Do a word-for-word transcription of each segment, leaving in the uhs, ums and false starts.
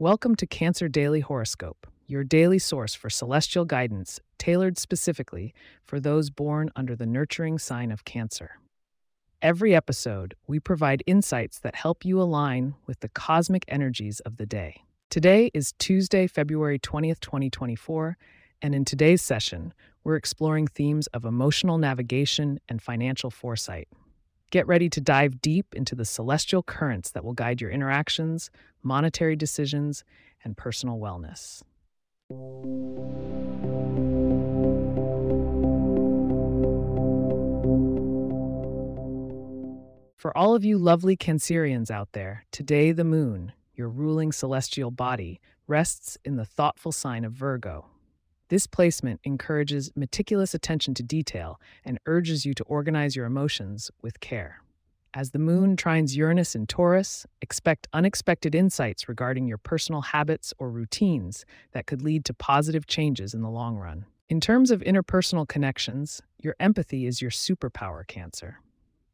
Welcome to Cancer Daily Horoscope, your daily source for celestial guidance tailored specifically for those born under the nurturing sign of Cancer. Every episode, we provide insights that help you align with the cosmic energies of the day. Today is Tuesday, February twentieth, twenty twenty-four, and in today's session, we're exploring themes of emotional navigation and financial foresight. Get ready to dive deep into the celestial currents that will guide your interactions, monetary decisions, and personal wellness. For all of you lovely Cancerians out there, today the moon, your ruling celestial body, rests in the thoughtful sign of Virgo. This placement encourages meticulous attention to detail and urges you to organize your emotions with care. As the moon trines Uranus in Taurus, expect unexpected insights regarding your personal habits or routines that could lead to positive changes in the long run. In terms of interpersonal connections, your empathy is your superpower, Cancer.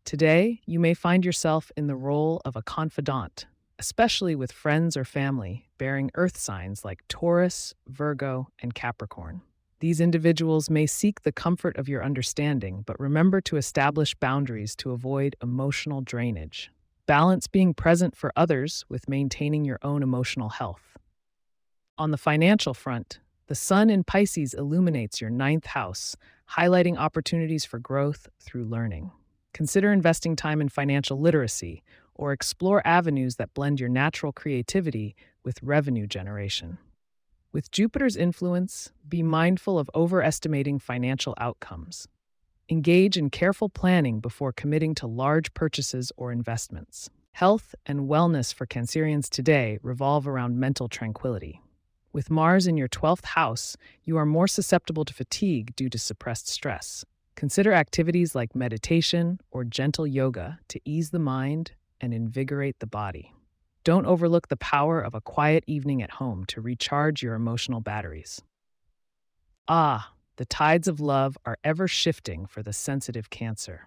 Today, you may find yourself in the role of a confidant, especially with friends or family bearing earth signs like Taurus, Virgo, and Capricorn. These individuals may seek the comfort of your understanding, but remember to establish boundaries to avoid emotional drainage. Balance being present for others with maintaining your own emotional health. On the financial front, the sun in Pisces illuminates your ninth house, highlighting opportunities for growth through learning. Consider investing time in financial literacy, or explore avenues that blend your natural creativity with revenue generation. With Jupiter's influence, be mindful of overestimating financial outcomes. Engage in careful planning before committing to large purchases or investments. Health and wellness for Cancerians today revolve around mental tranquility. With Mars in your twelfth house, you are more susceptible to fatigue due to suppressed stress. Consider activities like meditation or gentle yoga to ease the mind and invigorate the body. Don't overlook the power of a quiet evening at home to recharge your emotional batteries. Ah, the tides of love are ever shifting for the sensitive Cancer.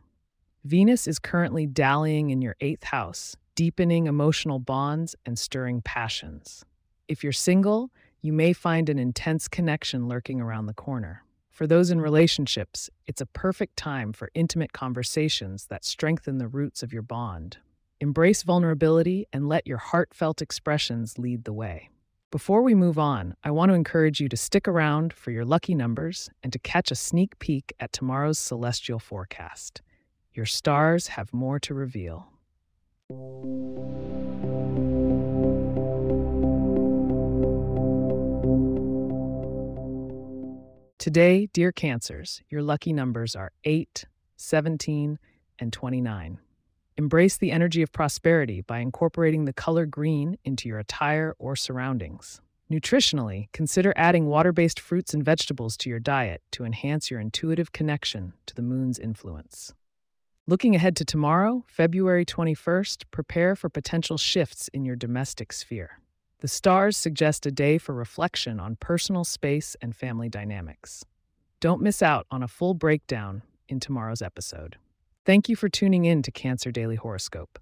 Venus is currently dallying in your eighth house, deepening emotional bonds and stirring passions. If you're single, you may find an intense connection lurking around the corner. For those in relationships, it's a perfect time for intimate conversations that strengthen the roots of your bond. Embrace vulnerability and let your heartfelt expressions lead the way. Before we move on, I want to encourage you to stick around for your lucky numbers and to catch a sneak peek at tomorrow's celestial forecast. Your stars have more to reveal. Today, dear Cancers, your lucky numbers are eight, seventeen, and twenty-nine. Embrace the energy of prosperity by incorporating the color green into your attire or surroundings. Nutritionally, consider adding water-based fruits and vegetables to your diet to enhance your intuitive connection to the moon's influence. Looking ahead to tomorrow, February twenty-first, prepare for potential shifts in your domestic sphere. The stars suggest a day for reflection on personal space and family dynamics. Don't miss out on a full breakdown in tomorrow's episode. Thank you for tuning in to Cancer Daily Horoscope.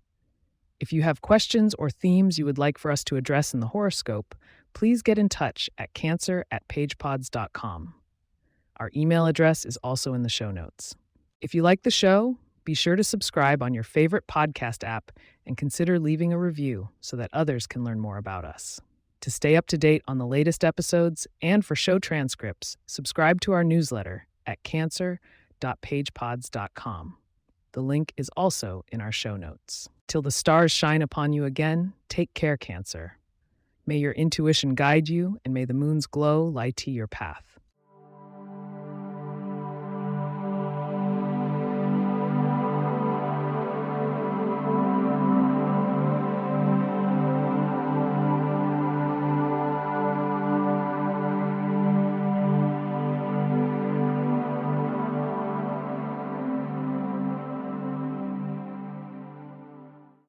If you have questions or themes you would like for us to address in the horoscope, please get in touch at cancer at pagepods dot com. Our email address is also in the show notes. If you like the show, be sure to subscribe on your favorite podcast app and consider leaving a review so that others can learn more about us. To stay up to date on the latest episodes and for show transcripts, subscribe to our newsletter at cancer dot pagepods dot com. The link is also in our show notes. Till the stars shine upon you again, take care, Cancer. May your intuition guide you, and may the moon's glow light your path.